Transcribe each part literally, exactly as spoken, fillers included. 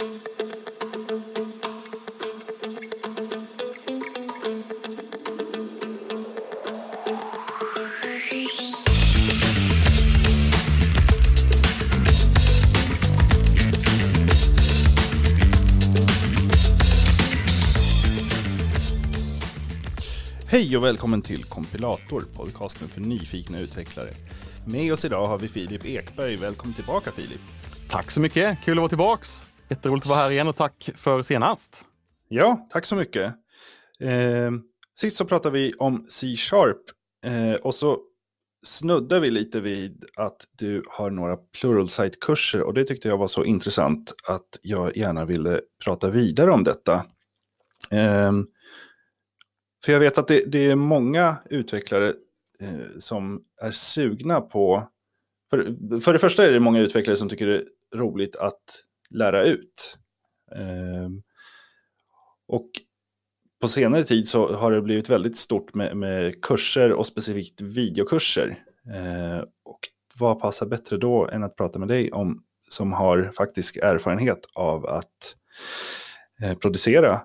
Hej och välkommen till Kompilator, podcasten för nyfikna utvecklare. Med oss idag har vi Filip Ekberg. Välkommen tillbaka, Filip. Tack så mycket. Kul att vara tillbaka. Jätteroligt att vara här igen och tack för senast. Ja, tack så mycket. Eh, sist så pratade vi om C sharp eh, och så snuddade vi lite vid att du har några Pluralsight-kurser och det tyckte jag var så intressant att jag gärna ville prata vidare om detta. Eh, För jag vet att det, det är många utvecklare eh, som är sugna på... För, för det första är det många utvecklare som tycker det är roligt att lära ut. Eh, och på senare tid så har det blivit väldigt stort med, med kurser och specifikt videokurser. Eh, och vad passar bättre då än att prata med dig om, som har faktisk erfarenhet av att eh, producera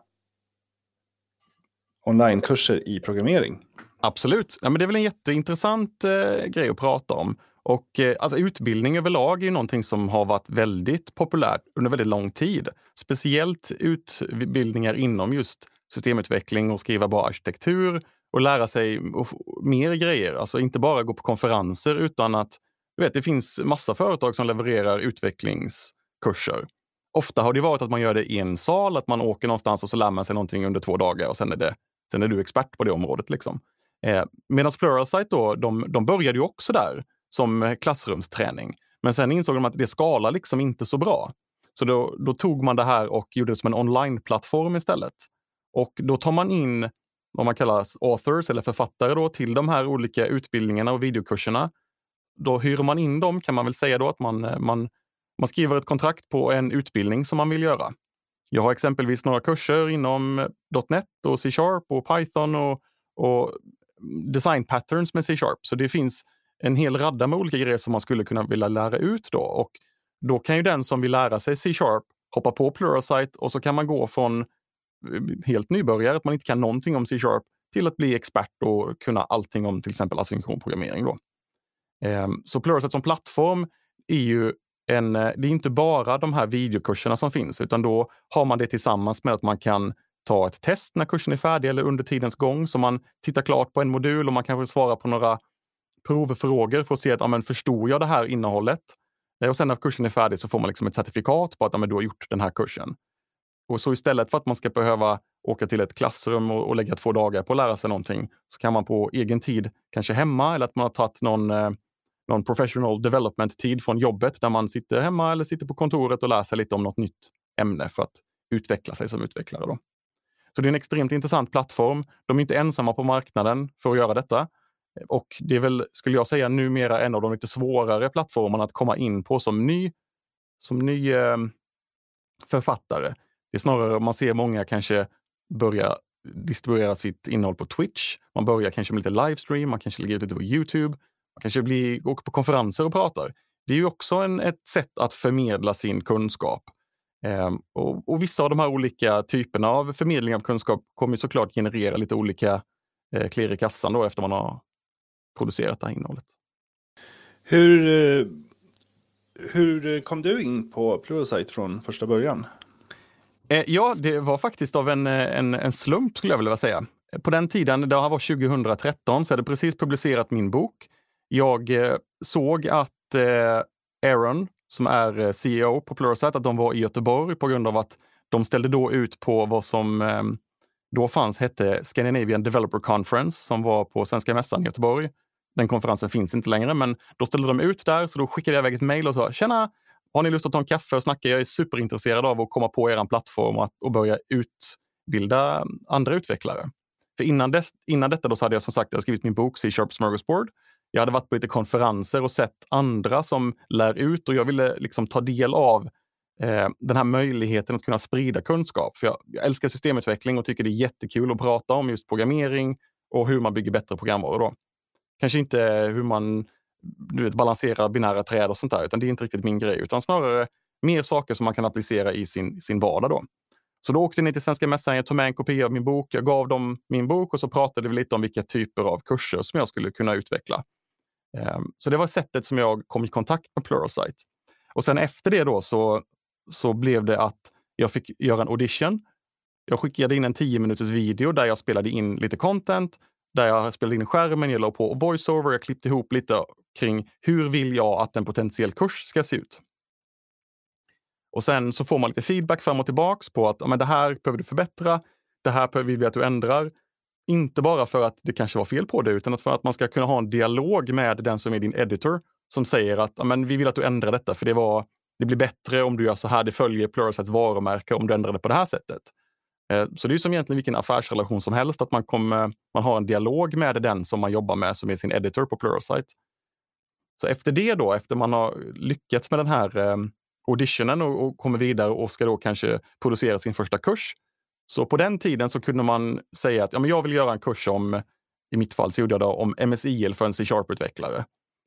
onlinekurser i programmering. Absolut. Ja, men det är väl en jätteintressant eh, grej att prata om. Och eh, alltså utbildning överlag är ju någonting som har varit väldigt populärt under väldigt lång tid. Speciellt utbildningar inom just systemutveckling och skriva bra arkitektur och lära sig och f- mer grejer. Alltså inte bara gå på konferenser utan att du vet, det finns massa företag som levererar utvecklingskurser. Ofta har det varit att man gör det i en sal, att man åker någonstans och så lär man sig någonting under två dagar och sen är det Sen är du expert på det området liksom. Eh, medan Pluralsight då, de, de började ju också där som klassrumsträning. Men sen insåg de att det skalar liksom inte så bra. Så då, då tog man det här och gjorde det som en onlineplattform istället. Och då tar man in vad man kallar authors eller författare då till de här olika utbildningarna och videokurserna. Då hyr man in dem kan man väl säga då att man, man, man skriver ett kontrakt på en utbildning som man vill göra. Jag har exempelvis några kurser inom .NET och C sharp och Python och, och design patterns med C sharp. Så det finns en hel radda med olika grejer som man skulle kunna vilja lära ut då. Och då kan ju den som vill lära sig C sharp hoppa på Pluralsight och så kan man gå från helt nybörjare, att man inte kan någonting om C sharp, till att bli expert och kunna allting om till exempel asynkron programmering då. Så Pluralsight som plattform är ju En, det är inte bara de här videokurserna som finns utan då har man det tillsammans med att man kan ta ett test när kursen är färdig eller under tidens gång så man tittar klart på en modul och man kanske svarar på några provfrågor för att se att ja, men förstår jag det här innehållet och sen när kursen är färdig så får man liksom ett certifikat på att ja, men du har gjort den här kursen. Och så istället för att man ska behöva åka till ett klassrum och, och lägga två dagar på att lära sig någonting så kan man på egen tid kanske hemma eller att man har tagit någon någon professional development-tid från jobbet där man sitter hemma eller sitter på kontoret och läser lite om något nytt ämne för att utveckla sig som utvecklare då. Så det är en extremt intressant plattform. De är inte ensamma på marknaden för att göra detta. Och det är väl, skulle jag säga, numera en av de lite svårare plattformarna att komma in på som ny, som ny eh, författare. Det är snarare, man ser många kanske börja distribuera sitt innehåll på Twitch. Man börjar kanske med lite livestream, man kanske lägger ut lite på Youtube. Man kanske blir, åker på konferenser och pratar. Det är ju också en, ett sätt att förmedla sin kunskap. Ehm, och, och vissa av de här olika typerna av förmedling av kunskap kommer såklart generera lite olika eh, klirr i kassan då efter man har producerat det här innehållet. Hur, hur kom du in på Pluralsight från första början? Ehm, ja, det var faktiskt av en, en, en slump skulle jag vilja säga. På den tiden, det här var tjugohundratretton, så hade jag precis publicerat min bok. Jag såg att Aaron, som är C E O på Pluralsight, att de var i Göteborg på grund av att de ställde då ut på vad som då fanns hette Scandinavian Developer Conference som var på Svenska mässan i Göteborg. Den konferensen finns inte längre, men då ställde de ut där, så då skickade jag iväg ett mejl och sa tjena, har ni lust att ta en kaffe och snacka? Jag är superintresserad av att komma på er plattform och, att, och börja utbilda andra utvecklare. För innan, dess, innan detta då så hade jag som sagt jag hade skrivit min bok C sharp Smorgasbord. Jag hade varit på lite konferenser och sett andra som lär ut och jag ville liksom ta del av eh, den här möjligheten att kunna sprida kunskap. För jag, jag älskar systemutveckling och tycker det är jättekul att prata om just programmering och hur man bygger bättre programvaror då. Kanske inte hur man du vet, balanserar binära träd och sånt där utan det är inte riktigt min grej utan snarare mer saker som man kan applicera i sin, sin vardag då. Så då åkte jag ner till Svenska mässan, jag tog med en kopia av min bok, jag gav dem min bok och så pratade vi lite om vilka typer av kurser som jag skulle kunna utveckla. Så det var sättet som jag kom i kontakt med Pluralsight. Och sen efter det då så, så blev det att jag fick göra en audition. Jag skickade in en tio minuters video där jag spelade in lite content, där jag spelade in skärmen, jag la på voiceover, jag klippte ihop lite kring hur vill jag att en potentiell kurs ska se ut. Och sen så får man lite feedback fram och tillbaks på att men det här behöver du förbättra, det här behöver vi att du ändrar. Inte bara för att det kanske var fel på det, utan att för att man ska kunna ha en dialog med den som är din editor som säger att men vi vill att du ändrar detta för det, var, det blir bättre om du gör så här, det följer Pluralsights varumärke om du ändrar det på det här sättet. Så det är som egentligen vilken affärsrelation som helst att man, kommer, man har en dialog med den som man jobbar med som är sin editor på Pluralsight. Så efter det då, efter man har lyckats med den här auditionen och, och kommer vidare och ska då kanske producera sin första kurs. Så på den tiden så kunde man säga att ja, men jag vill göra en kurs om, i mitt fall så gjorde jag då, om M S I L för en C-sharp-utvecklare.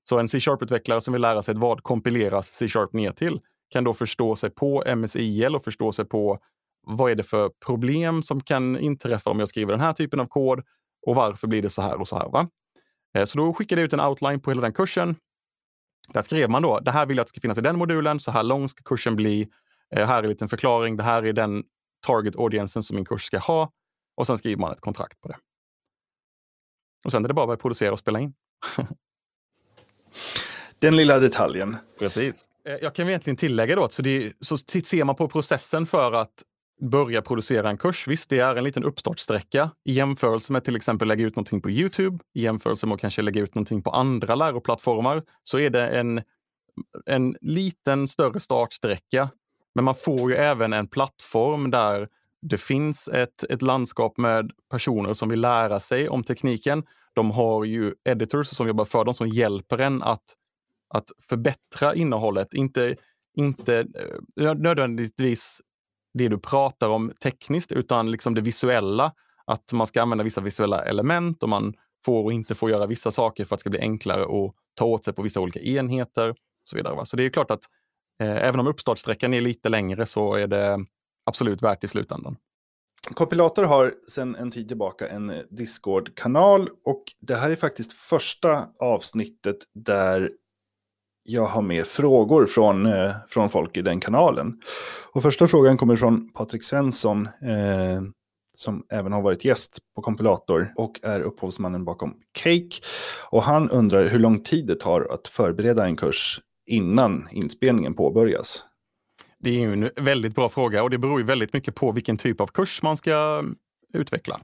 Så en C-sharp-utvecklare som vill lära sig vad kompileras C-sharp ner till kan då förstå sig på M S I L och förstå sig på vad är det för problem som kan inträffa om jag skriver den här typen av kod och varför blir det så här och så här, va? Så då skickade jag ut en outline på hela den kursen. Där skrev man då, det här vill jag att det ska finnas i den modulen, så här lång ska kursen bli, här är en liten förklaring, det här är den target-audiencen som min kurs ska ha och sen skriver man ett kontrakt på det. Och sen är det bara att producera och spela in. Den lilla detaljen. Precis. Jag kan egentligen tillägga då att så, det, så ser man på processen för att börja producera en kurs. Visst, det är en liten uppstartsträcka i jämförelse med till exempel lägga ut någonting på Youtube, i jämförelse med att kanske lägga ut någonting på andra läroplattformar, så är det en, en liten större startsträcka. Men man får ju även en plattform där det finns ett, ett landskap med personer som vill lära sig om tekniken. De har ju editors som jobbar för dem som hjälper en att, att förbättra innehållet. Inte, inte nödvändigtvis det du pratar om tekniskt utan liksom det visuella. Att man ska använda vissa visuella element och man får och inte får göra vissa saker för att det ska bli enklare att ta åt sig på vissa olika enheter och så vidare. Så det är klart att även om uppstartsträckan är lite längre så är det absolut värt i slutändan. Kompilator har sedan en tid tillbaka en Discord-kanal och det här är faktiskt första avsnittet där jag har med frågor från, från folk i den kanalen. Och första frågan kommer från Patrick Svensson eh, som även har varit gäst på Kompilator och är upphovsmannen bakom Cake. Och han undrar hur lång tid det tar att förbereda en kurs innan inspelningen påbörjas? Det är ju en väldigt bra fråga och det beror ju väldigt mycket på vilken typ av kurs man ska utveckla.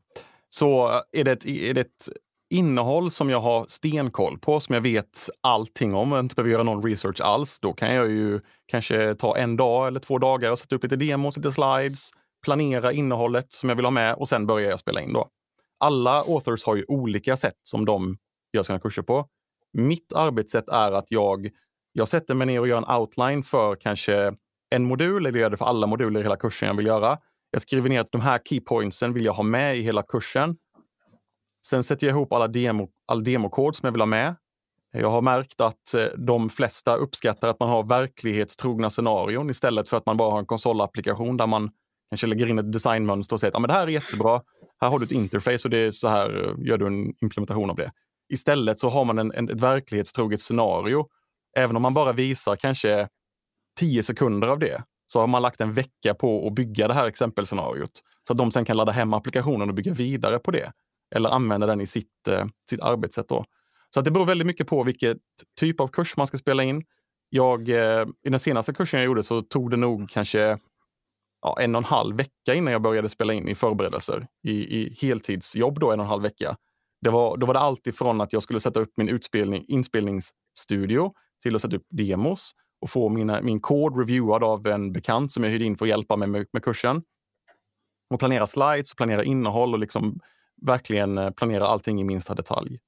Så är det ett, är det ett innehåll som jag har stenkoll på, som jag vet allting om, jag inte behöver göra någon research alls, då kan jag ju kanske ta en dag eller två dagar och sätta upp lite demos, lite slides, planera innehållet som jag vill ha med och sen börjar jag spela in då. Alla authors har ju olika sätt som de gör sina kurser på. Mitt arbetssätt är att jag Jag sätter mig ner och gör en outline för kanske en modul, eller gör det för alla moduler i hela kursen jag vill göra. Jag skriver ner att de här keypointsen vill jag ha med i hela kursen. Sen sätter jag ihop alla demo, all demokod som jag vill ha med. Jag har märkt att de flesta uppskattar att man har verklighetstrogna scenarion istället för att man bara har en konsolapplikation där man kanske lägger in ett designmönster och säger att ah, men det här är jättebra, här har du ett interface och det är så här gör du en implementation av det. Istället så har man en, en, ett verklighetstroget scenario. Även om man bara visar kanske tio sekunder av det så har man lagt en vecka på att bygga det här exempelscenariot. Så att de sen kan ladda hem applikationen och bygga vidare på det. Eller använda den i sitt, eh, sitt arbetssätt då. Så att det beror väldigt mycket på vilket typ av kurs man ska spela in. Jag, eh, i den senaste kursen jag gjorde så tog det nog kanske ja, en och en halv vecka innan jag började spela in i förberedelser. I, i heltidsjobb då en och en halv vecka. Det var, då var det alltid från att jag skulle sätta upp min utspelning, inspelningsstudio till att sätta upp demos och få mina, min kod reviewad av en bekant som jag hyrde in för att hjälpa mig med, med kursen. Och planera slides och planera innehåll och liksom verkligen planera allting i minsta detalj.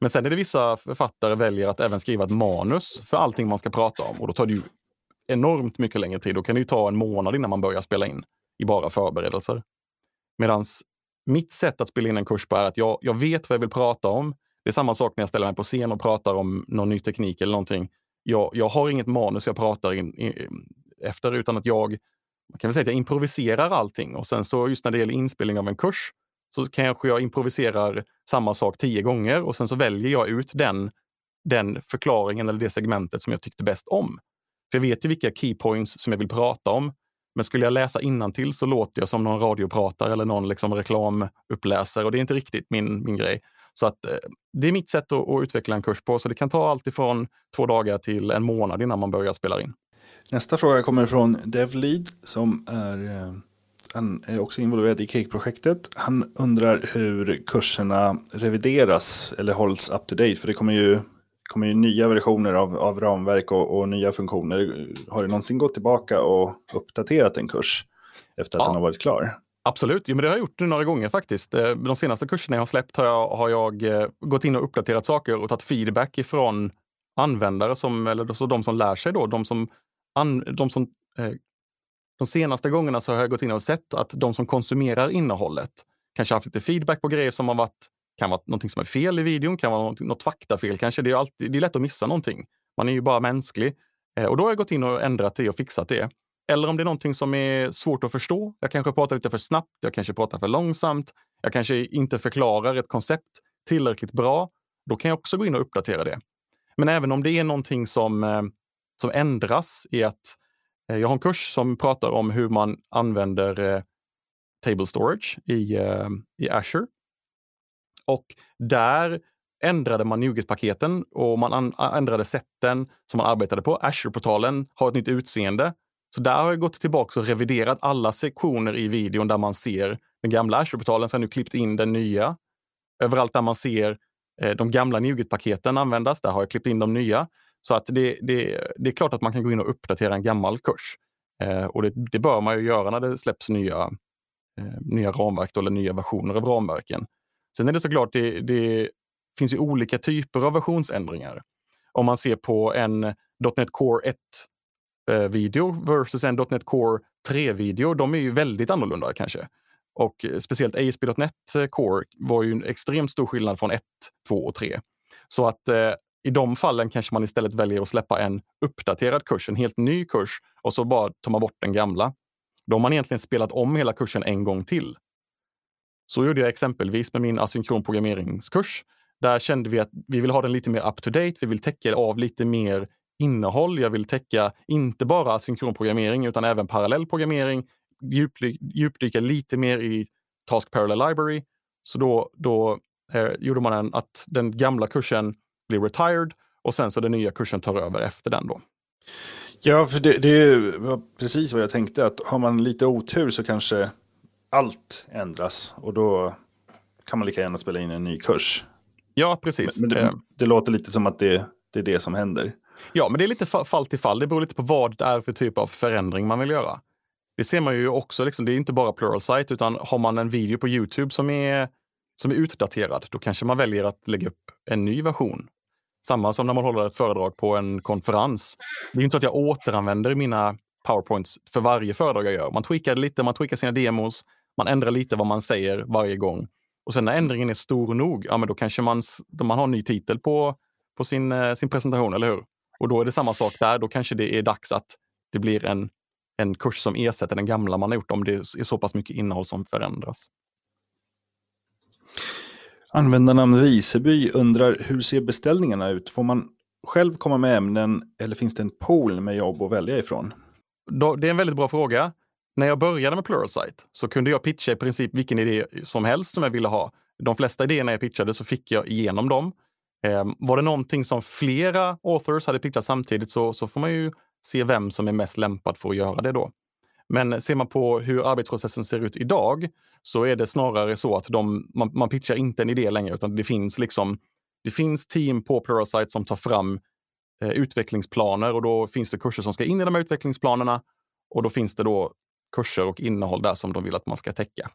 Men sen är det vissa författare väljer att även skriva ett manus för allting man ska prata om. Och då tar det ju enormt mycket längre tid. Då kan det ju ta en månad innan man börjar spela in i bara förberedelser. Medan mitt sätt att spela in en kurs på är att jag, jag vet vad jag vill prata om. Det är samma sak när jag ställer mig på scen och pratar om någon ny teknik eller någonting. Jag, jag har inget manus jag pratar in, in, efter, utan att jag, man kan väl säga att jag improviserar allting. Och sen så just när det gäller inspelning av en kurs så kanske jag improviserar samma sak tio gånger och sen så väljer jag ut den, den förklaringen eller det segmentet som jag tyckte bäst om. För jag vet ju vilka keypoints som jag vill prata om, men skulle jag läsa innantill så låter jag som någon radiopratare eller någon liksom reklamuppläsare, och det är inte riktigt min, min grej. Så att det är mitt sätt att, att utveckla en kurs på, så det kan ta allt ifrån två dagar till en månad innan man börjar spela in. Nästa fråga kommer från DevLead som är, han är också involverad i Cake-projektet. Han undrar hur kurserna revideras eller hålls up to date, för det kommer ju, kommer ju nya versioner av, av ramverk och, och nya funktioner. Har du någonsin gått tillbaka och uppdaterat en kurs efter att ja. den har varit klar? Absolut, ja, men det har jag gjort några gånger faktiskt. De senaste kurserna jag har släppt har jag, har jag gått in och uppdaterat saker och tagit feedback ifrån användare, som, eller så de som lär sig då. De, som an, de, som, eh, de senaste gångerna så har jag gått in och sett att de som konsumerar innehållet kanske haft lite feedback på grejer som har varit, kan vara någonting som är fel i videon, kan vara något, något faktafel kanske. Det är, alltid, det är lätt att missa någonting. Man är ju bara mänsklig. Eh, och då har jag gått in och ändrat det och fixat det. Eller om det är någonting som är svårt att förstå. Jag kanske pratar lite för snabbt, jag kanske pratar för långsamt. Jag kanske inte förklarar ett koncept tillräckligt bra. Då kan jag också gå in och uppdatera det. Men även om det är någonting som, som ändras i att jag har en kurs som pratar om hur man använder table storage i, i Azure. Och där ändrade man NuGet-paketen och man ändrade sätten som man arbetade på. Azure-portalen har ett nytt utseende. Så där har jag gått tillbaka och reviderat alla sektioner i videon där man ser den gamla Azure-portalen, så har jag nu klippt in den nya. Överallt där man ser de gamla NuGet-paketen användas, där har jag klippt in de nya. Så att det, det, det är klart att man kan gå in och uppdatera en gammal kurs. Eh, och det, det bör man ju göra när det släpps nya, eh, nya ramverk då, eller nya versioner av ramverken. Sen är det såklart, det, det finns ju olika typer av versionsändringar. Om man ser på en .NET Core ett-video eh, versus en .NET Core tre-video, de är ju väldigt annorlunda kanske. Och speciellt A S P punkt net Core var ju en extremt stor skillnad från ett, två och tre. Så att eh, i de fallen kanske man istället väljer att släppa en uppdaterad kurs, en helt ny kurs, och så bara tar man bort den gamla. Då har man egentligen spelat om hela kursen en gång till. Så gjorde jag exempelvis med min asynkron programmeringskurs. Där kände vi att vi vill ha den lite mer up to date, vi vill täcka av lite mer innehåll. Jag vill täcka inte bara asynkron programmering utan även parallell programmering. Djupdyka lite mer i Task Parallel Library. Så då, då eh, gjorde man en, att den gamla kursen blir retired och sen så den nya kursen tar över efter den då. Ja, för det, det var precis vad jag tänkte, att har man lite otur så kanske allt ändras och då kan man lika gärna spela in en ny kurs. Ja, precis. Men, men det, det låter lite som att det, det är det som händer. Ja, men det är lite fall till fall. Det beror lite på vad det är för typ av förändring man vill göra. Det ser man ju också, liksom, det är inte bara Pluralsight, utan har man en video på Youtube som är, som är utdaterad, då kanske man väljer att lägga upp en ny version. Samma som när man håller ett föredrag på en konferens. Det är ju inte så att jag återanvänder mina PowerPoints för varje föredrag jag gör. Man tweakar lite, man tweakar sina demos, man ändrar lite vad man säger varje gång. Och sen när ändringen är stor nog, ja men då kanske man, man har en ny titel på, på sin, sin presentation, eller hur? Och då är det samma sak där, då kanske det är dags att det blir en en kurs som ersätter den gamla man har gjort, om det är så pass mycket innehåll som förändras. Användarnamn Viseby undrar, hur ser beställningarna ut? Får man själv komma med ämnen eller finns det en pool med jobb att välja ifrån? Det är en väldigt bra fråga. När jag började med Pluralsight så kunde jag pitcha i princip vilken idé som helst som jag ville ha. De flesta idéerna jag pitchade så fick jag igenom dem. Var det någonting som flera authors hade pitchat samtidigt så, så får man ju se vem som är mest lämpad för att göra det då. Men ser man på hur arbetsprocessen ser ut idag så är det snarare så att de, man, man pitchar inte en idé längre, utan det finns, liksom, det finns team på Pluralsight som tar fram eh, utvecklingsplaner, och då finns det kurser som ska in i de här utvecklingsplanerna, och då finns det då kurser och innehåll där som de vill att man ska täcka.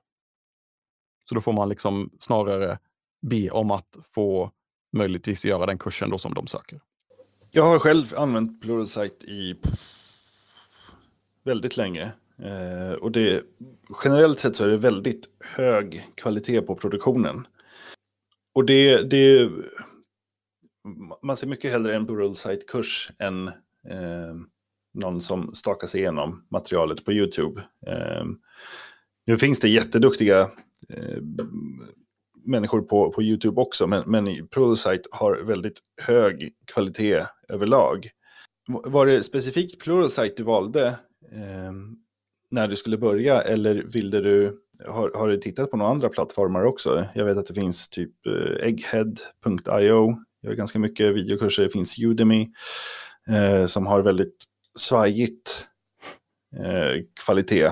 Så då får man liksom snarare be om att få möjligtvis göra den kursen då som de söker. Jag har själv använt Pluralsight i väldigt länge. Eh, och det, generellt sett så är det väldigt hög kvalitet på produktionen. Och det, det man ser mycket hellre en Pluralsight-kurs än eh, någon som stakar sig igenom materialet på YouTube. Eh, nu finns det jätteduktiga eh, människor på, på YouTube också, men, men Pluralsight har väldigt hög kvalitet överlag. Var det specifikt Pluralsight du valde eh, när du skulle börja, eller ville du, har, har du tittat på några andra plattformar också? Jag vet att det finns typ egghead punkt io, gör ganska mycket videokurser, det finns Udemy eh, som har väldigt svajigt eh, kvalitet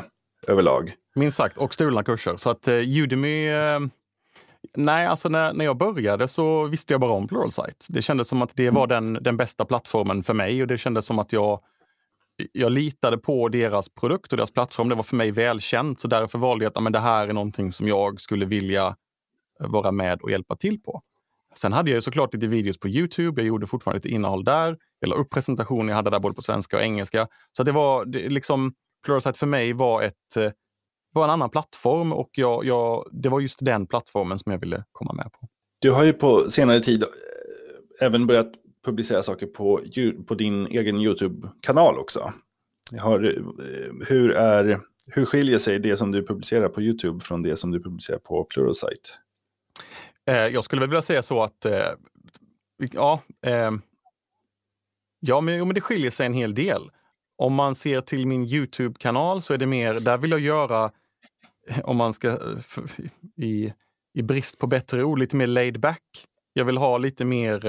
överlag. Minst sagt, och stulna kurser. Så att eh, Udemy... Eh... Nej, alltså när, när jag började så visste jag bara om Pluralsight. Det kändes som att det var den, den bästa plattformen för mig, och det kändes som att jag, jag litade på deras produkt och deras plattform. Det var för mig välkänt, så därför valde jag att ja, men det här är någonting som jag skulle vilja vara med och hjälpa till på. Sen hade jag ju såklart lite videos på YouTube, jag gjorde fortfarande lite innehåll där, jag la upp presentationer jag hade där både på svenska och engelska. Så att det var det, liksom, Pluralsight för mig var ett... var en annan plattform, och jag, jag, det var just den plattformen som jag ville komma med på. Du har ju på senare tid även börjat publicera saker på, på din egen YouTube-kanal också. Har, hur, är, hur skiljer sig det som du publicerar på YouTube från det som du publicerar på Pluralsight? Eh, jag skulle väl vilja säga så att eh, ja, eh, ja men, men det skiljer sig en hel del. Om man ser till min YouTube-kanal så är det mer, där vill jag göra, om man ska, i, i brist på bättre ord, lite mer laid back. Jag vill ha lite mer,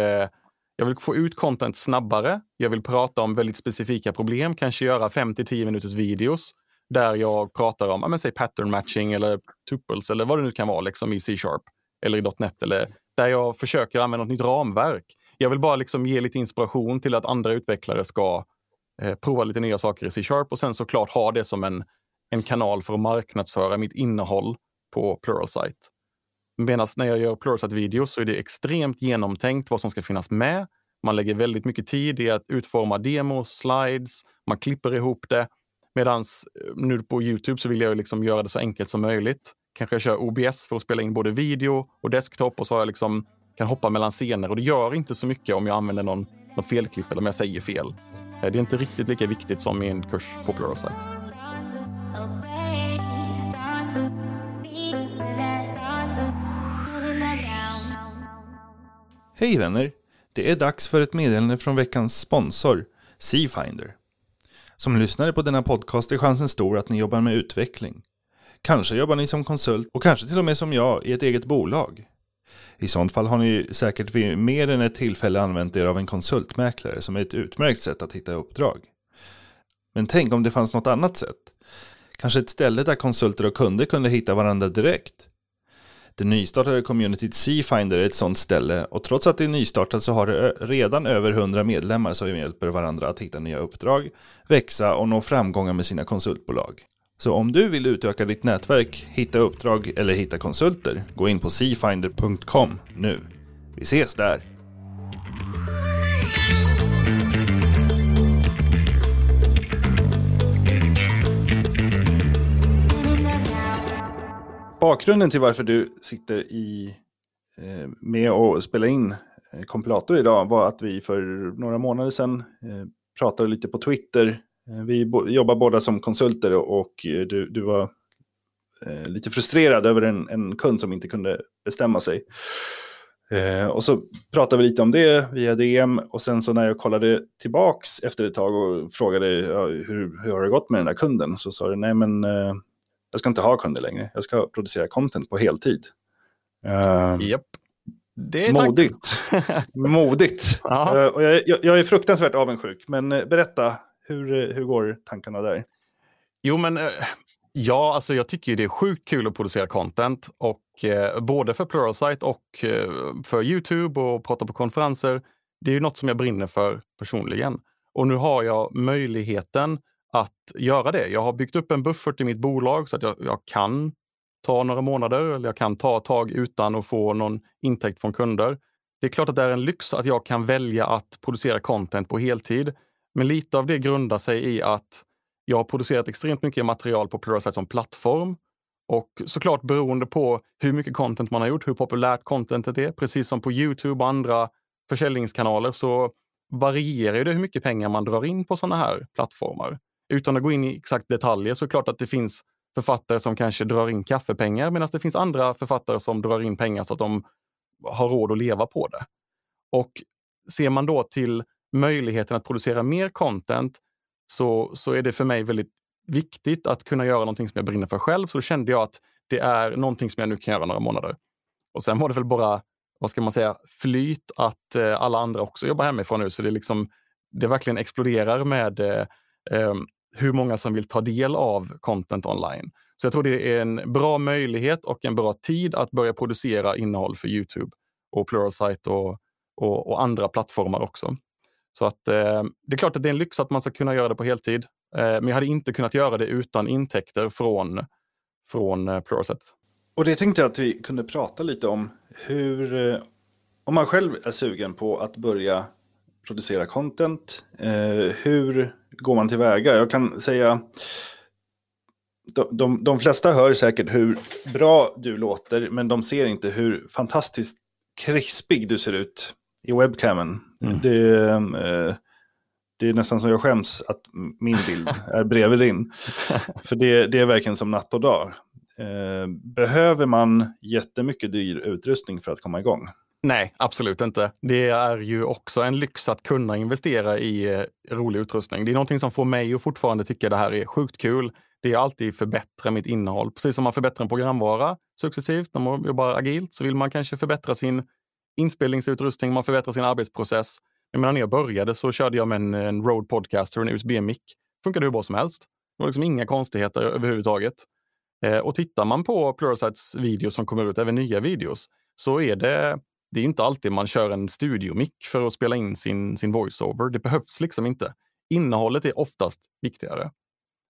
jag vill få ut content snabbare. Jag vill prata om väldigt specifika problem, kanske göra fem till tio minuters videos där jag pratar om, ja, men, säg pattern matching eller tuples eller vad det nu kan vara liksom i C sharp eller i .NET, eller där jag försöker använda något nytt ramverk. Jag vill bara liksom ge lite inspiration till att andra utvecklare ska prova lite nya saker i C sharp, och sen såklart ha det som en, en kanal för att marknadsföra mitt innehåll på Pluralsight. Medan när jag gör Pluralsight-videos så är det extremt genomtänkt vad som ska finnas med. Man lägger väldigt mycket tid i att utforma demos, slides, man klipper ihop det. Medan nu på YouTube så vill jag liksom göra det så enkelt som möjligt. Kanske jag kör O B S för att spela in både video och desktop, och så har jag liksom, kan hoppa mellan scener, och det gör inte så mycket om jag använder någon, något felklipp eller om jag säger fel. Det är inte riktigt lika viktigt som i en kurs på Pluralsight. Hej vänner! Det är dags för ett meddelande från veckans sponsor, SeaFinder. Som lyssnare på denna podcast är chansen stor att ni jobbar med utveckling. Kanske jobbar ni som konsult, och kanske till och med som jag i ett eget bolag. I sånt fall har ni säkert vid mer än ett tillfälle använt er av en konsultmäklare, som är ett utmärkt sätt att hitta uppdrag. Men tänk om det fanns något annat sätt. Kanske ett ställe där konsulter och kunder kunde hitta varandra direkt. Det nystartade communityt SeaFinder är ett sånt ställe, och trots att det är nystartat så har det redan över hundra medlemmar som hjälper varandra att hitta nya uppdrag, växa och nå framgångar med sina konsultbolag. Så om du vill utöka ditt nätverk, hitta uppdrag eller hitta konsulter, gå in på seafinder punkt com nu. Vi ses där! Bakgrunden till varför du sitter i, med och spelar in Kompilator idag var att vi för några månader sedan pratade lite på Twitter. Vi bo- jobbar båda som konsulter, och du, du var eh, lite frustrerad över en, en kund som inte kunde bestämma sig. Eh, och så pratade vi lite om det via D M, och sen så när jag kollade tillbaks efter ett tag och frågade ja, hur, hur har det gått med den där kunden, så sa du nej men eh, jag ska inte ha kunder längre, jag ska producera content på heltid. Eh, yep. Det är modigt. Modigt. Ja. Eh, och jag, jag, jag är fruktansvärt avundsjuk, men eh, berätta. Hur, hur går tankarna där? Jo men, ja alltså jag tycker ju det är sjukt kul att producera content, och eh, både för Pluralsight och eh, för YouTube och prata på konferenser. Det är ju något som jag brinner för personligen. Och nu har jag möjligheten att göra det. Jag har byggt upp en buffert i mitt bolag så att jag, jag kan ta några månader eller jag kan ta tag utan att få någon intäkt från kunder. Det är klart att det är en lyx att jag kan välja att producera content på heltid. Men lite av det grundar sig i att jag har producerat extremt mycket material på Pluralsight som plattform. Och såklart beroende på hur mycket content man har gjort, hur populärt contentet är. Precis som på YouTube och andra försäljningskanaler så varierar ju det hur mycket pengar man drar in på sådana här plattformar. Utan att gå in i exakt detaljer så är det klart att det finns författare som kanske drar in kaffepengar, medan det finns andra författare som drar in pengar så att de har råd att leva på det. Och ser man då till möjligheten att producera mer content, så, så är det för mig väldigt viktigt att kunna göra någonting som jag brinner för själv. Så då kände jag att det är någonting som jag nu kan göra några månader. Och sen var det väl bara, vad ska man säga, flyt att eh, alla andra också jobbar hemifrån nu. Så det, liksom, det verkligen exploderar med eh, eh, hur många som vill ta del av content online. Så jag tror det är en bra möjlighet och en bra tid att börja producera innehåll för YouTube och Pluralsight och, och, och andra plattformar också. Så att eh, det är klart att det är en lyx att man ska kunna göra det på heltid. Eh, men jag hade inte kunnat göra det utan intäkter från, från eh, Pluralsight. Och det tänkte jag att vi kunde prata lite om. Hur, eh, om man själv är sugen på att börja producera content, eh, hur går man tillväga? Jag kan säga, de, de, de flesta hör säkert hur bra du låter, men de ser inte hur fantastiskt krispig du ser ut i webcamen. Mm. Det, eh, det är nästan som jag skäms att min bild är bredvid din. För det, det är verkligen som natt och dag. Eh, behöver man jättemycket dyr utrustning för att komma igång? Nej, absolut inte. Det är ju också en lyx att kunna investera i eh, rolig utrustning. Det är någonting som får mig att fortfarande tycka det här är sjukt kul. Det är alltid förbättra mitt innehåll. Precis som man förbättrar en programvara successivt, när man jobbar agilt, så vill man kanske förbättra sin inspelningsutrustning, man förbättrar sin arbetsprocess. Jag menar, när jag började så körde jag med en, en Rode Podcaster och en U S B-mic. Funkade hur bra som helst. Det var liksom inga konstigheter överhuvudtaget. Eh, och tittar man på Pluralsights videos som kommer ut, även nya videos, så är det, det är inte alltid man kör en studiomic för att spela in sin, sin voiceover. Det behövs liksom inte. Innehållet är oftast viktigare.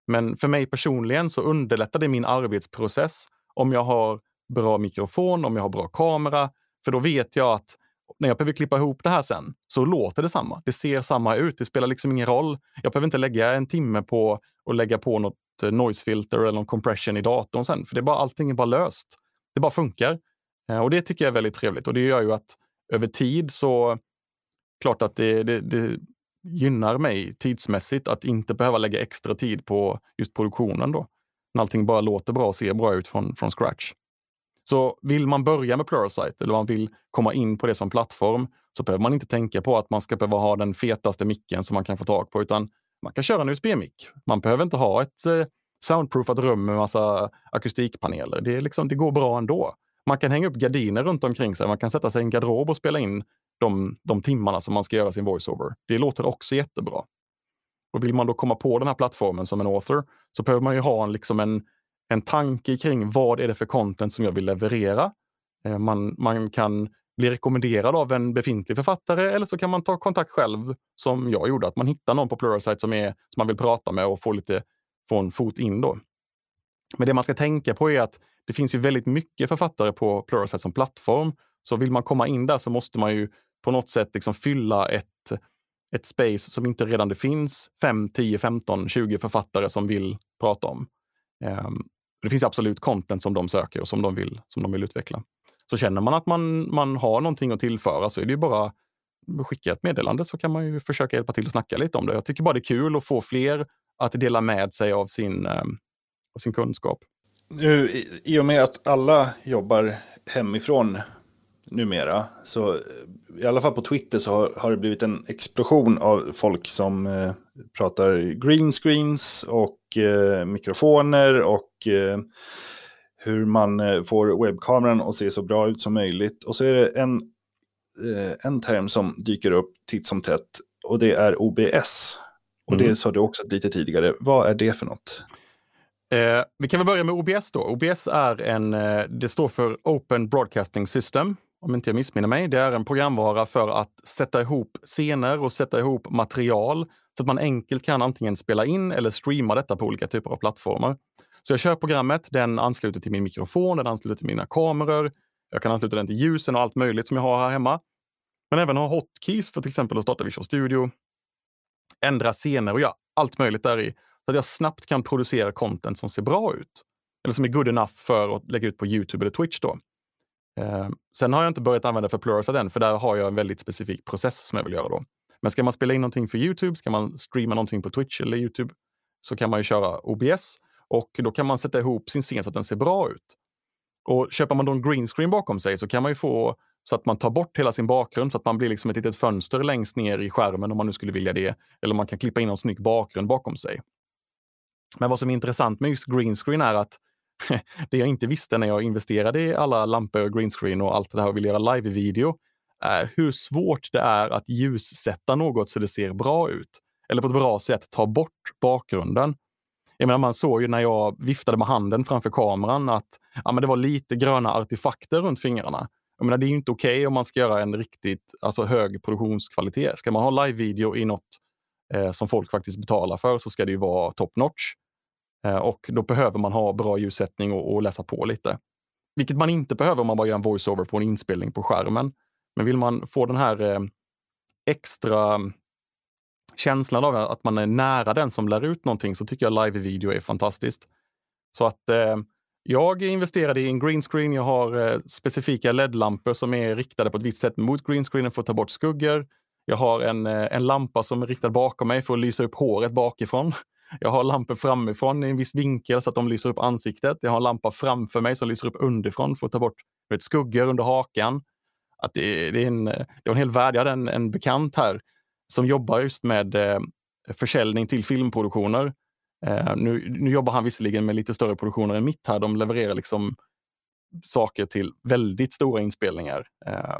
Men för mig personligen så underlättar det min arbetsprocess om jag har bra mikrofon, om jag har bra kamera. För då vet jag att när jag behöver klippa ihop det här sen så låter det samma. Det ser samma ut. Det spelar liksom ingen roll. Jag behöver inte lägga en timme på att lägga på något noise filter eller någon compression i datorn sen. För det är bara, allting är bara löst. Det bara funkar. Och det tycker jag är väldigt trevligt. Och det gör ju att över tid så klart att det, det, det gynnar mig tidsmässigt att inte behöva lägga extra tid på just produktionen då. När allting bara låter bra och ser bra ut från, från scratch. Så vill man börja med Pluralsight eller man vill komma in på det som plattform, så behöver man inte tänka på att man ska behöva ha den fetaste micken som man kan få tag på, utan man kan köra en U S B-mick. Man behöver inte ha ett soundproofat rum med massa akustikpaneler. Det, är liksom, det går bra ändå. Man kan hänga upp gardiner runt omkring sig. Man kan sätta sig i en garderob och spela in de, de timmarna som man ska göra sin voiceover. Det låter också jättebra. Och vill man då komma på den här plattformen som en author, så behöver man ju ha en, liksom en En tanke kring vad är det för content som jag vill leverera. Man, man kan bli rekommenderad av en befintlig författare, eller så kan man ta kontakt själv som jag gjorde. Att man hittar någon på Pluralsight som, är, som man vill prata med och få, lite, få en fot in då. Men det man ska tänka på är att det finns ju väldigt mycket författare på Pluralsight som plattform. Så vill man komma in där så måste man ju på något sätt liksom fylla ett, ett space som inte redan det finns fem, tio, femton, tjugo författare som vill prata om. Det finns absolut content som de söker och som de vill, som de vill utveckla. Så känner man att man, man har någonting att tillföra, så är det ju bara skicka ett meddelande, så kan man ju försöka hjälpa till och snacka lite om det. Jag tycker bara det är kul att få fler att dela med sig av sin, av sin kunskap. Nu, i, i och med att alla jobbar hemifrån numera, så i alla fall på Twitter så har, har det blivit en explosion av folk som eh, pratar green screens och eh, mikrofoner och eh, hur man eh, får webbkameran att se så bra ut som möjligt. Och så är det en, eh, en term som dyker upp titt som tätt, och det är O B S. Och mm. det sa du också lite tidigare. Vad är det för något? Eh, vi kan väl börja med O B S då. O B S är en, eh, det står för Open Broadcasting System. Om inte jag missminner mig, det är en programvara för att sätta ihop scener och sätta ihop material så att man enkelt kan antingen spela in eller streama detta på olika typer av plattformar. Så jag kör programmet, den ansluter till min mikrofon, den ansluter till mina kameror, jag kan ansluta den till ljusen och allt möjligt som jag har här hemma. Men även ha hotkeys för till exempel att starta Visual Studio, ändra scener och göra allt möjligt där i, så att jag snabbt kan producera content som ser bra ut. Eller som är good enough för att lägga ut på YouTube eller Twitch då. Eh, sen har jag inte börjat använda för Pluralsight än, för där har jag en väldigt specifik process som jag vill göra då. Men ska man spela in någonting för YouTube, ska man streama någonting på Twitch eller YouTube, så kan man ju köra O B S. Och då kan man sätta ihop sin scen så att den ser bra ut. Och köper man då en green screen bakom sig, så kan man ju få så att man tar bort hela sin bakgrund, så att man blir liksom ett litet fönster längst ner i skärmen om man nu skulle vilja det. Eller man kan klippa in en snygg bakgrund bakom sig. Men vad som är intressant med just green screen är att det jag inte visste när jag investerade i alla lampor och green screen och allt det här och ville göra live-video är hur svårt det är att ljussätta något så det ser bra ut. Eller på ett bra sätt ta bort bakgrunden. Jag menar, man såg ju när jag viftade med handen framför kameran att ja, men det var lite gröna artefakter runt fingrarna. Jag menar, det är ju inte okej okay om man ska göra en riktigt alltså, hög produktionskvalitet. Ska man ha live-video i något eh, som folk faktiskt betalar för, så ska det ju vara top-notch. Eh, och då behöver man ha bra ljussättning och, och läsa på lite. Vilket man inte behöver om man bara gör en voiceover på en inspelning på skärmen. Men vill man få den här eh, extra känslan av att man är nära den som lär ut någonting, så tycker jag live-video är fantastiskt. Så att eh, jag investerade i en green screen. Jag har eh, specifika L E D-lampor som är riktade på ett visst sätt mot green screenen för att ta bort skuggor. Jag har en, eh, en lampa som är riktad bakom mig för att lysa upp håret bakifrån. Jag har lampor framifrån i en viss vinkel så att de lyser upp ansiktet. Jag har en lampa framför mig som lyser upp underifrån för att ta bort vet, skuggor under hakan. Att det, det, är en, det var en hel värld. Jag hade en, en bekant här som jobbar just med eh, försäljning till filmproduktioner. Eh, nu, nu jobbar han visserligen med lite större produktioner än mitt här. De levererar liksom saker till väldigt stora inspelningar. Eh,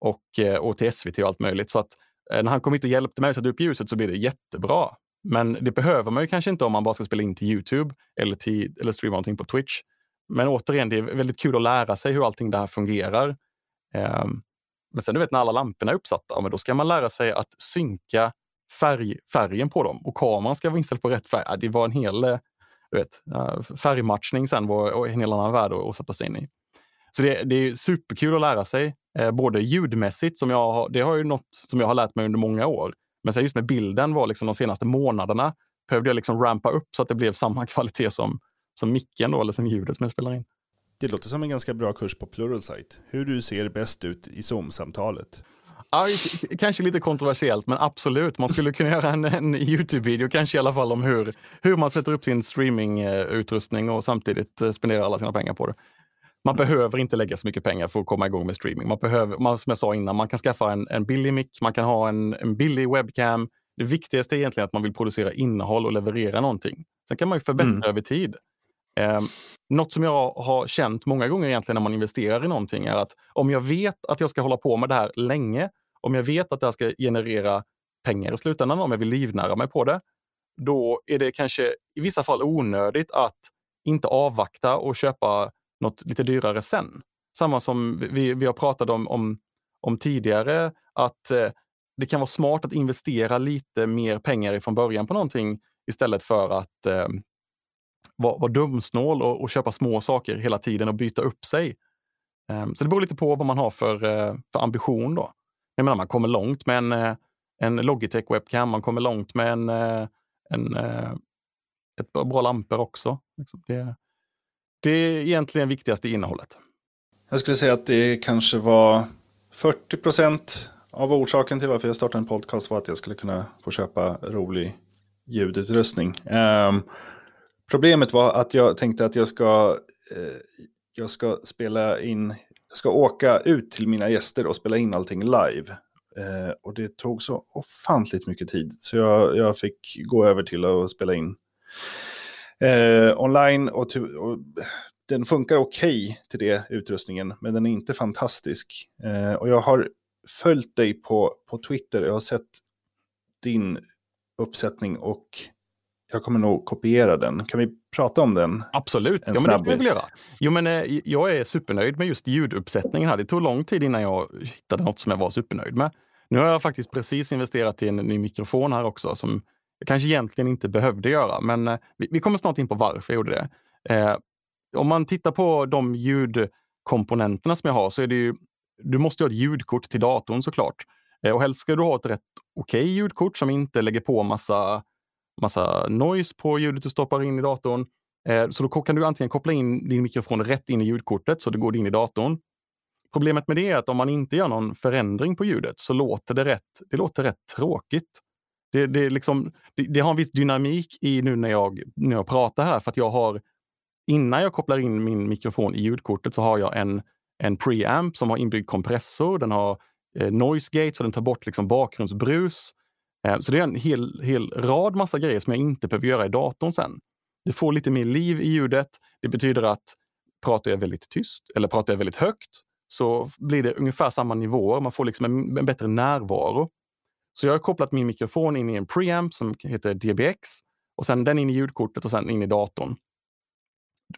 och, och till S V T och allt möjligt. Så att eh, när han kom hit och hjälpte mig att sätta upp ljuset så blir det jättebra. Men det behöver man ju kanske inte om man bara ska spela in till YouTube eller, till, eller streama någonting på Twitch. Men återigen, det är väldigt kul att lära sig hur allting det här fungerar. Eh, Men sen du vet när alla lamporna är uppsatta, men då ska man lära sig att synka färg, färgen på dem. Och kameran ska vara inställd på rätt färg. Det var en hel du vet, färgmatchning sen var en hel annan värld att sätta sig in i. Så det, det är superkul att lära sig. Både ljudmässigt, som jag har, det har ju något som jag har lärt mig under många år. Men sen just med bilden var liksom de senaste månaderna behövde jag liksom rampa upp så att det blev samma kvalitet som, som micken då, eller som ljudet som jag spelar in. Det låter som en ganska bra kurs på Pluralsight. Hur du ser bäst ut i Zoom-samtalet. Ja, kanske lite kontroversiellt, men absolut. Man skulle kunna göra en, en YouTube-video kanske i alla fall om hur, hur man sätter upp sin streamingutrustning och samtidigt spenderar alla sina pengar på det. Man mm. behöver inte lägga så mycket pengar för att komma igång med streaming. Man behöver, man, som jag sa innan, man kan skaffa en, en billig mic, man kan ha en, en billig webcam. Det viktigaste är egentligen att man vill producera innehåll och leverera någonting. Sen kan man ju förbättra mm. över tid. Eh, något som jag har känt många gånger egentligen när man investerar i någonting är att om jag vet att jag ska hålla på med det här länge, om jag vet att det här ska generera pengar i slutändan, om jag vill livnära mig på det, då är det kanske i vissa fall onödigt att inte avvakta och köpa något lite dyrare sen. Samma som vi, vi har pratat om, om, om tidigare, att eh, det kan vara smart att investera lite mer pengar från början på någonting istället för att eh, Var, var dumsnål och, och köpa små saker hela tiden och byta upp sig. Um, så det beror lite på vad man har för, uh, för ambition då. Jag menar, man kommer långt med en, uh, en Logitech webcam. Man kommer långt med en, uh, en, uh, ett bra lampor också. Liksom. Det, det är egentligen viktigaste innehållet. Jag skulle säga att det kanske var fyrtio procent av orsaken till varför jag startade en podcast var att jag skulle kunna få köpa rolig ljudutrustning. Um, Problemet var att jag tänkte att jag ska, eh, jag ska spela in, jag ska åka ut till mina gäster och spela in allting live. Eh, och det tog så ofantligt mycket tid. Så jag, jag fick gå över till att spela in eh, online. Och, tu- och den funkar okej okay till det, utrustningen. Men den är inte fantastisk. Eh, och jag har följt dig på, på Twitter. Jag har sett din uppsättning och jag kommer nog kopiera den. Kan vi prata om den? Absolut, ja, men det ska vi väl göra. Jo, men eh, jag är supernöjd med just ljuduppsättningen här. Det tog lång tid innan jag hittade något som jag var supernöjd med. Nu har jag faktiskt precis investerat i en ny mikrofon här också som jag kanske egentligen inte behövde göra. Men eh, vi, vi kommer snart in på varför jag gjorde det. Eh, om man tittar på de ljudkomponenterna som jag har så är det ju... Du måste ha ett ljudkort till datorn såklart. Eh, och helst ska du ha ett rätt okej ljudkort som inte lägger på massa... massa noise på ljudet du stoppar in i datorn. Eh, så då kan du antingen koppla in din mikrofon rätt in i ljudkortet så det går in i datorn. Problemet med det är att om man inte gör någon förändring på ljudet så låter det rätt, det låter rätt tråkigt. Det, det, liksom, det, det har en viss dynamik i nu när jag, när jag pratar här, för att jag har, innan jag kopplar in min mikrofon i ljudkortet så har jag en, en preamp som har inbyggd kompressor, den har eh, noise gate så den tar bort liksom bakgrundsbrus. Eh, så det är en hel, hel rad massa grejer som jag inte behöver göra i datorn sen. Det får lite mer liv i ljudet. Det betyder att pratar jag väldigt tyst eller pratar jag väldigt högt så blir det ungefär samma nivåer. Man får liksom en, en bättre närvaro. Så jag har kopplat min mikrofon in i en preamp som heter D B X. Och sen den in i ljudkortet och sen in i datorn.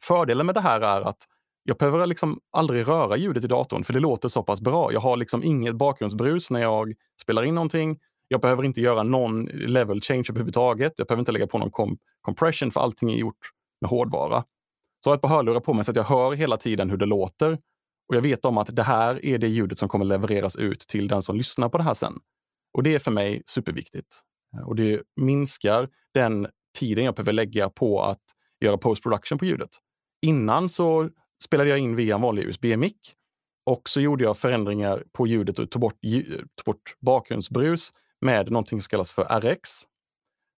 Fördelen med det här är att jag behöver liksom aldrig röra ljudet i datorn. För det låter så pass bra. Jag har liksom inget bakgrundsbrus när jag spelar in någonting. Jag behöver inte göra någon level change överhuvudtaget. Jag behöver inte lägga på någon kom- compression för allting är gjort med hårdvara. Så jag har ett par hörlurar på mig så att jag hör hela tiden hur det låter. Och jag vet om att det här är det ljudet som kommer levereras ut till den som lyssnar på det här sen. Och det är för mig superviktigt. Och det minskar den tiden jag behöver lägga på att göra post-production på ljudet. Innan så spelade jag in via en vanlig U S B-mick. Och så gjorde jag förändringar på ljudet och tog bort, tog bort bakgrundsbrus med någonting som kallas för R X.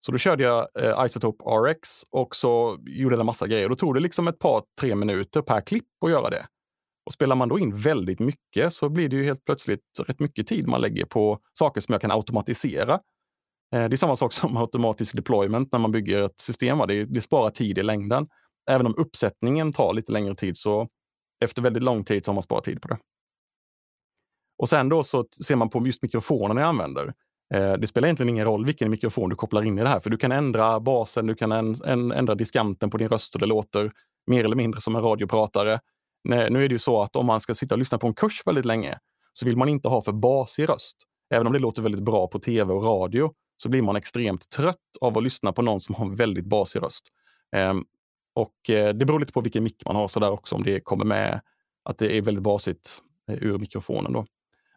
Så då körde jag eh, iZotope R X och så gjorde jag en massa grejer. Då tog det liksom ett par, tre minuter per klipp att göra det. Och spelar man då in väldigt mycket så blir det ju helt plötsligt rätt mycket tid man lägger på saker som jag kan automatisera. Eh, det är samma sak som automatisk deployment när man bygger ett system. Det, det sparar tid i längden. Även om uppsättningen tar lite längre tid så efter väldigt lång tid så har man sparat tid på det. Och sen då så ser man på just mikrofonerna jag använder. Det spelar egentligen ingen roll vilken mikrofon du kopplar in i det här. För du kan ändra basen, du kan en, en, ändra diskanten på din röst och det låter mer eller mindre som en radiopratare. Nej, nu är det ju så att om man ska sitta och lyssna på en kurs väldigt länge så vill man inte ha för basig röst. Även om det låter väldigt bra på tv och radio så blir man extremt trött av att lyssna på någon som har en väldigt basig röst. Ehm, och det beror lite på vilken mick man har så där också, om det kommer med att det är väldigt basigt ur mikrofonen då.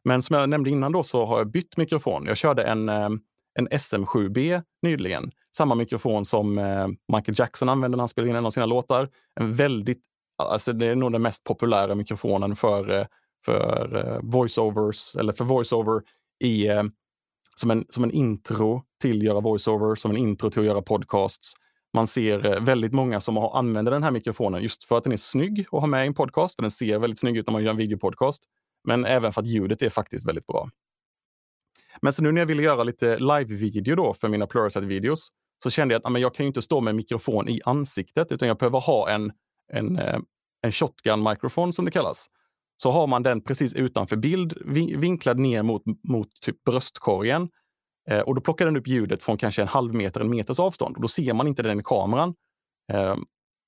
Men som jag nämnde innan då så har jag bytt mikrofon. Jag körde en, en S M sju B nyligen. Samma mikrofon som Michael Jackson använde när han spelade in en av sina låtar. En väldigt, alltså det är nog den mest populära mikrofonen för, för voiceovers. Eller för voiceover i, som, en, som en intro till att göra voiceover. Som en intro till att göra podcasts. Man ser väldigt många som har, använder den här mikrofonen just för att den är snygg och har med i en podcast. För den ser väldigt snygg ut när man gör en videopodcast. Men även för att ljudet är faktiskt väldigt bra. Men så nu när jag ville göra lite live-video då för mina Pluralsight-videos så kände jag att amen, jag kan ju inte stå med mikrofon i ansiktet utan jag behöver ha en, en, en shotgun-mikrofon som det kallas. Så har man den precis utanför bild, vinklad ner mot, mot typ bröstkorgen och då plockar den upp ljudet från kanske en halv meter, en meters avstånd och då ser man inte den i kameran.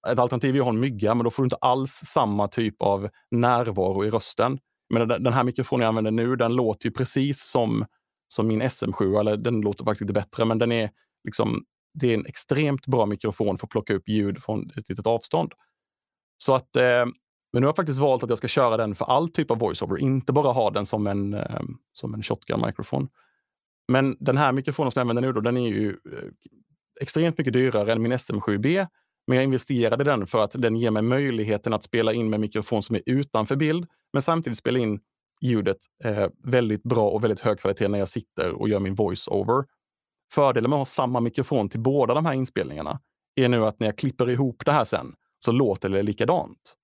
Ett alternativ är att ha en mygga men då får du inte alls samma typ av närvaro i rösten. Men den här mikrofonen jag använder nu, den låter ju precis som, som min S M sju. Eller den låter faktiskt lite bättre. Men den är liksom, det är en extremt bra mikrofon för att plocka upp ljud från ett litet avstånd. Så att, eh, men nu har jag faktiskt valt att jag ska köra den för all typ av voiceover. Inte bara ha den som en, eh, som en shotgun-mikrofon. Men den här mikrofonen som jag använder nu då, den är ju eh, extremt mycket dyrare än min S M sju B. Men jag investerade i den för att den ger mig möjligheten att spela in med mikrofon som är utanför bild. Men samtidigt spela in ljudet eh, väldigt bra och väldigt hög kvalitet när jag sitter och gör min voiceover. Fördelen med att ha samma mikrofon till båda de här inspelningarna är nu att när jag klipper ihop det här sen så låter det likadant.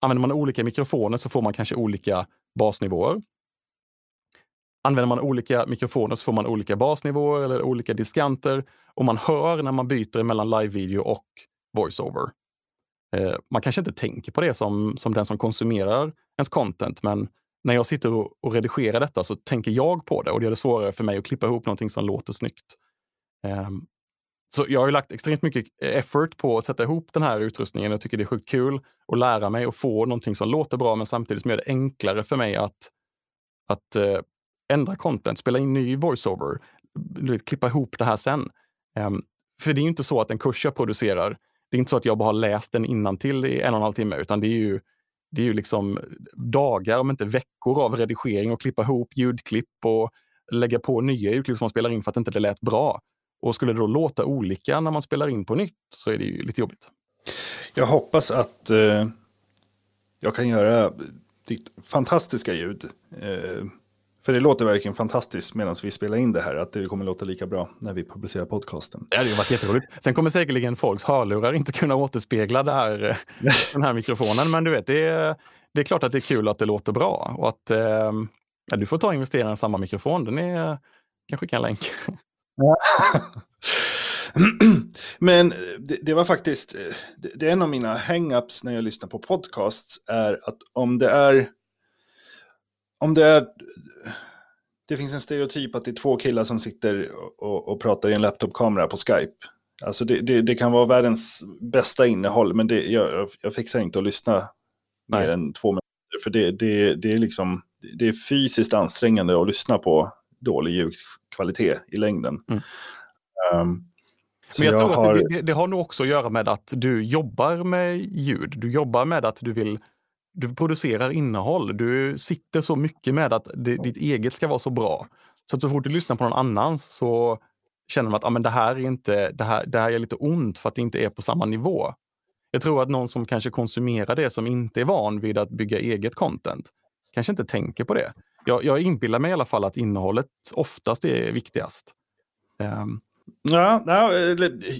Använder man olika mikrofoner så får man kanske olika basnivåer. Använder man olika mikrofoner så får man olika basnivåer eller olika diskanter. Och man hör när man byter mellan live-video och voiceover. Eh, man kanske inte tänker på det som, som den som konsumerar ens content. Men när jag sitter och, och redigerar detta så tänker jag på det. Och det är det svårare för mig att klippa ihop någonting som låter snyggt. Eh, så jag har ju lagt extremt mycket effort på att sätta ihop den här utrustningen. Jag tycker det är sjukt kul att lära mig och få någonting som låter bra. Men samtidigt som gör det enklare för mig att... att eh, ändra content, spela in ny voiceover, klippa ihop det här sen. Um, för det är ju inte så att en kurs jag producerar, det är inte så att jag bara har läst den innantill i en och en halv timme, utan det är ju, det är ju liksom dagar, om inte veckor av redigering och klippa ihop ljudklipp och lägga på nya ljudklipp som man spelar in för att inte det lät bra. Och skulle det då låta olika när man spelar in på nytt så är det ju lite jobbigt. Jag hoppas att eh, jag kan göra ditt fantastiska ljud. Eh, för det låter verkligen fantastiskt medan vi spelar in det här. Att det kommer låta lika bra när vi publicerar podcasten. Det hade ju varit jätteroligt. Sen kommer säkerligen folks hörlurar inte kunna återspegla det här, den här mikrofonen. Men du vet, det är, det är klart att det är kul att det låter bra. Och att eh, ja, du får ta och investera i samma mikrofon. Den är kanske kan länk. Men det, det var faktiskt det, det är en av mina hang-ups när jag lyssnar på podcasts är att om det är om det är det finns en stereotyp att det är två killar som sitter och, och pratar i en laptopkamera på Skype. Alltså det, det, det kan vara världens bästa innehåll, men det, jag, jag fixar inte att lyssna mer än två minuter, för det, det, det är liksom det är fysiskt ansträngande att lyssna på dålig ljudkvalitet i längden. Mm. Um, Men jag, jag tror har... att det, det, det har nog också att göra med att du jobbar med ljud. Du jobbar med att du vill, du producerar innehåll. Du sitter så mycket med att det, ditt eget ska vara så bra. Så att så fort du lyssnar på någon annans så känner man att ah, men det här är inte, det här, det här är lite ont för att det inte är på samma nivå. Jag tror att någon som kanske konsumerar det som inte är van vid att bygga eget content kanske inte tänker på det. Jag, jag inbillar mig i alla fall att innehållet oftast är viktigast. Um, Ja,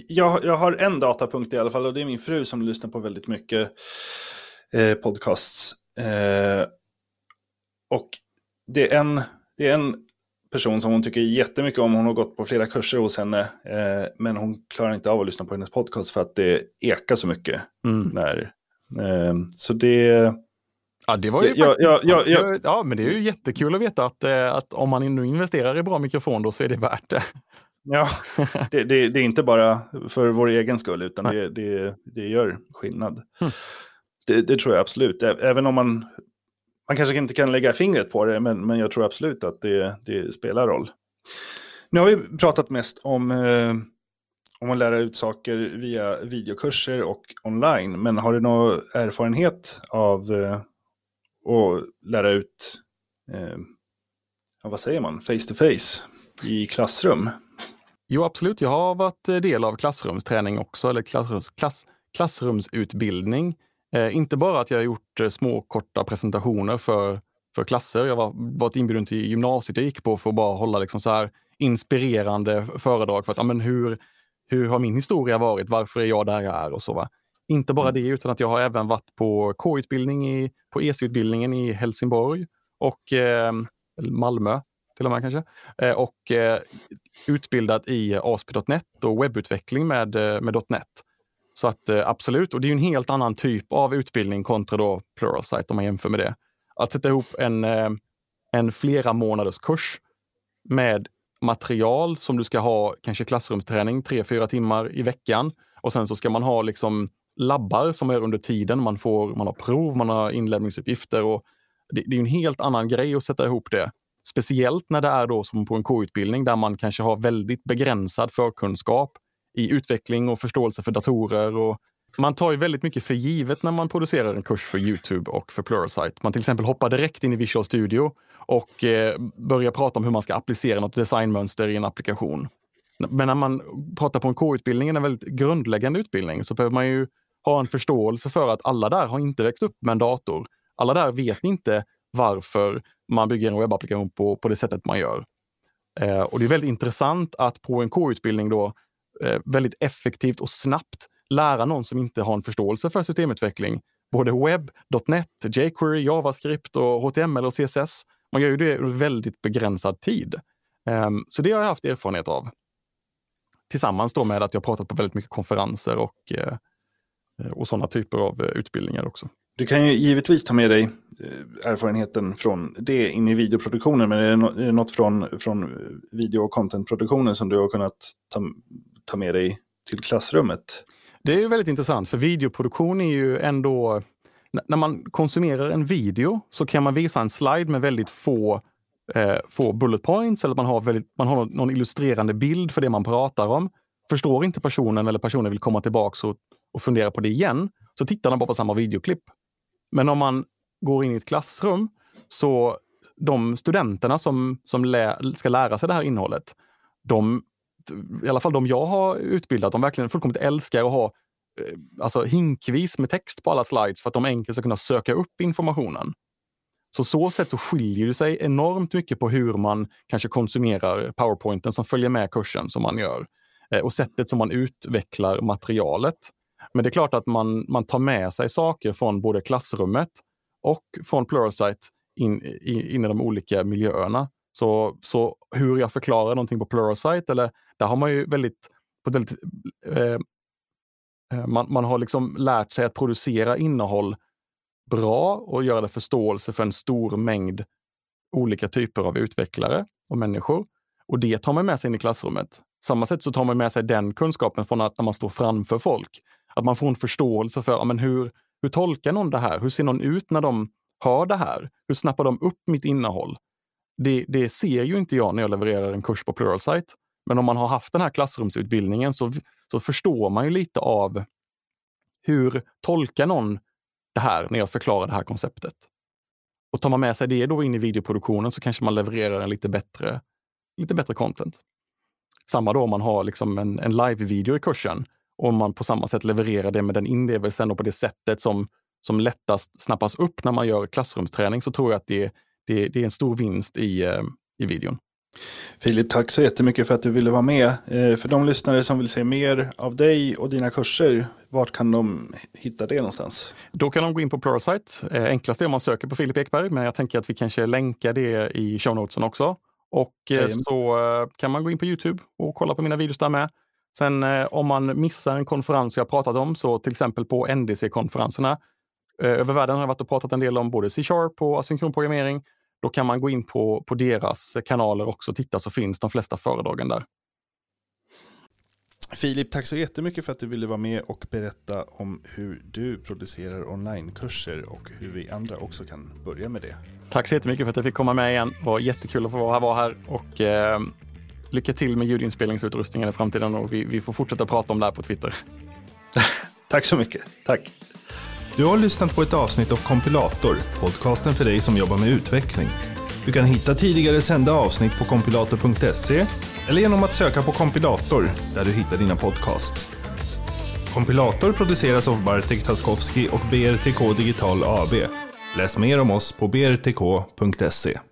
jag, jag har en datapunkt i alla fall, och det är min fru som lyssnar på väldigt mycket eh, podcasts. Eh, och det är, en, det är en person som hon tycker jättemycket om. Hon har gått på flera kurser hos henne, eh, men hon klarar inte av att lyssna på hennes podcast för att det ekar så mycket. Mm. När, eh, så det... Ja, det var ju ja, ja, ja, ja. ja, men det är ju jättekul att veta att, att om man nu investerar i bra mikrofon då så är det värt det. Ja, det, det, det är inte bara för vår egen skull, utan det, det, det gör skillnad. Mm. Det, det tror jag absolut. Även om man, man kanske inte kan lägga fingret på det, men, men jag tror absolut att det, det spelar roll. Nu har vi pratat mest om, eh, om att lära ut saker via videokurser och online. Men har du någon erfarenhet av eh, att lära ut, eh, vad säger man, face to face i klassrum? Jo, absolut. Jag har varit del av klassrumsträning också, eller klassrums, klass, klassrumsutbildning. Eh, inte bara att jag har gjort eh, små korta presentationer för, för klasser. Jag var varit inbjuden till gymnasiet jag gick på för att bara hålla liksom så här inspirerande föredrag. För att, ja, men hur, hur har min historia varit? Varför är jag där jag är? Och så, va? Inte bara det, utan att jag har även varit på K-utbildning, i, på E C-utbildningen i Helsingborg och eh, Malmö. Till och med kanske. Eh, och eh, utbildat i A S P punkt net och webbutveckling med, med .NET. Så att eh, absolut, och det är ju en helt annan typ av utbildning kontra då Pluralsight om man jämför med det. Att sätta ihop en, eh, en flera månaders kurs med material som du ska ha kanske klassrumsträning tre fyra timmar i veckan. Och sen så ska man ha liksom labbar som är under tiden. Man, får, man har prov, man har inlämningsuppgifter och det, det är ju en helt annan grej att sätta ihop det. Speciellt när det är då som på en K-utbildning där man kanske har väldigt begränsad förkunskap i utveckling och förståelse för datorer. Och man tar ju väldigt mycket för givet när man producerar en kurs för YouTube och för Pluralsight. Man till exempel hoppar direkt in i Visual Studio och eh, börjar prata om hur man ska applicera något designmönster i en applikation. Men när man pratar på en K-utbildning, en väldigt grundläggande utbildning, så behöver man ju ha en förståelse för att alla där har inte växt upp med en dator. Alla där vet inte varför man bygger en webbapplikation på, på det sättet man gör. Eh, och det är väldigt intressant att på en K-utbildning då eh, väldigt effektivt och snabbt lära någon som inte har en förståelse för systemutveckling. Både webb, .NET, jQuery, JavaScript och H T M L och C S S. Man gör ju det under väldigt begränsad tid. Eh, så det har jag haft erfarenhet av. Tillsammans då med att jag pratat på väldigt mycket konferenser och, eh, och sådana typer av utbildningar också. Du kan ju givetvis ta med dig erfarenheten från det in i videoproduktionen, men är det något från, från video- och contentproduktionen som du har kunnat ta, ta med dig till klassrummet? Det är ju väldigt intressant, för videoproduktion är ju ändå... När man konsumerar en video så kan man visa en slide med väldigt få, eh, få bullet points, eller man har, väldigt, man har någon illustrerande bild för det man pratar om. Förstår inte personen eller personen vill komma tillbaka och, och fundera på det igen, så tittar de bara på samma videoklipp. Men om man går in i ett klassrum så de studenterna som, som lä, ska lära sig det här innehållet, de, i alla fall de jag har utbildat, de verkligen fullkomligt älskar att ha alltså hinkvis med text på alla slides för att de enkelt ska kunna söka upp informationen. Så så sätt så skiljer det sig enormt mycket på hur man kanske konsumerar PowerPointen som följer med kursen som man gör. Och sättet som man utvecklar materialet. Men det är klart att man, man tar med sig saker från både klassrummet och från Pluralsight in, in, in i de olika miljöerna. Så, så hur jag förklarar någonting på Pluralsight, eller där har man ju väldigt... På väldigt eh, man, man har liksom lärt sig att producera innehåll bra och göra det förståelse för en stor mängd olika typer av utvecklare och människor. Och det tar man med sig in i klassrummet. Samma sätt så tar man med sig den kunskapen från att när man står framför folk. Att man får en förståelse för ja, men hur, hur tolkar någon det här? Hur ser någon ut när de hör det här? Hur snappar de upp mitt innehåll? Det, det ser ju inte jag när jag levererar en kurs på Pluralsight. Men om man har haft den här klassrumsutbildningen så, så förstår man ju lite av hur tolkar någon det här när jag förklarar det här konceptet. Och tar man med sig det då in i videoproduktionen så kanske man levererar en lite bättre, lite bättre content. Samma då om man har liksom en, en live-video i kursen. Om man på samma sätt levererar det med den inlevelsen och på det sättet som, som lättast snappas upp när man gör klassrumsträning, så tror jag att det, det, det är en stor vinst i, i videon. Filip, tack så jättemycket för att du ville vara med. För de lyssnare som vill se mer av dig och dina kurser, vart kan de hitta det någonstans? Då kan de gå in på Pluralsight. Enklast är om man söker på Filip Ekberg, men jag tänker att vi kanske länkar det i shownotesen också. Och Jajam. Så kan man gå in på Youtube och kolla på mina videos där med. Sen om man missar en konferens jag pratat om, så till exempel på N D C-konferenserna. Över världen har jag varit och pratat en del om både C sharp och asynkronprogrammering. Då kan man gå in på, på deras kanaler också och titta, så finns de flesta föredragen där. Filip, tack så jättemycket för att du ville vara med och berätta om hur du producerar onlinekurser och hur vi andra också kan börja med det. Tack så jättemycket för att jag fick komma med igen. Det var jättekul att få vara här och eh, lycka till med ljudinspelningsutrustningen i framtiden, och vi, vi får fortsätta prata om det här på Twitter. Tack så mycket. Tack. Du har lyssnat på ett avsnitt av Kompilator, podcasten för dig som jobbar med utveckling. Du kan hitta tidigare sända avsnitt på kompilator punkt se eller genom att söka på Kompilator där du hittar dina podcasts. Kompilator produceras av Bartek Tatkowski och B R T K Digital A B. Läs mer om oss på b r t k punkt se.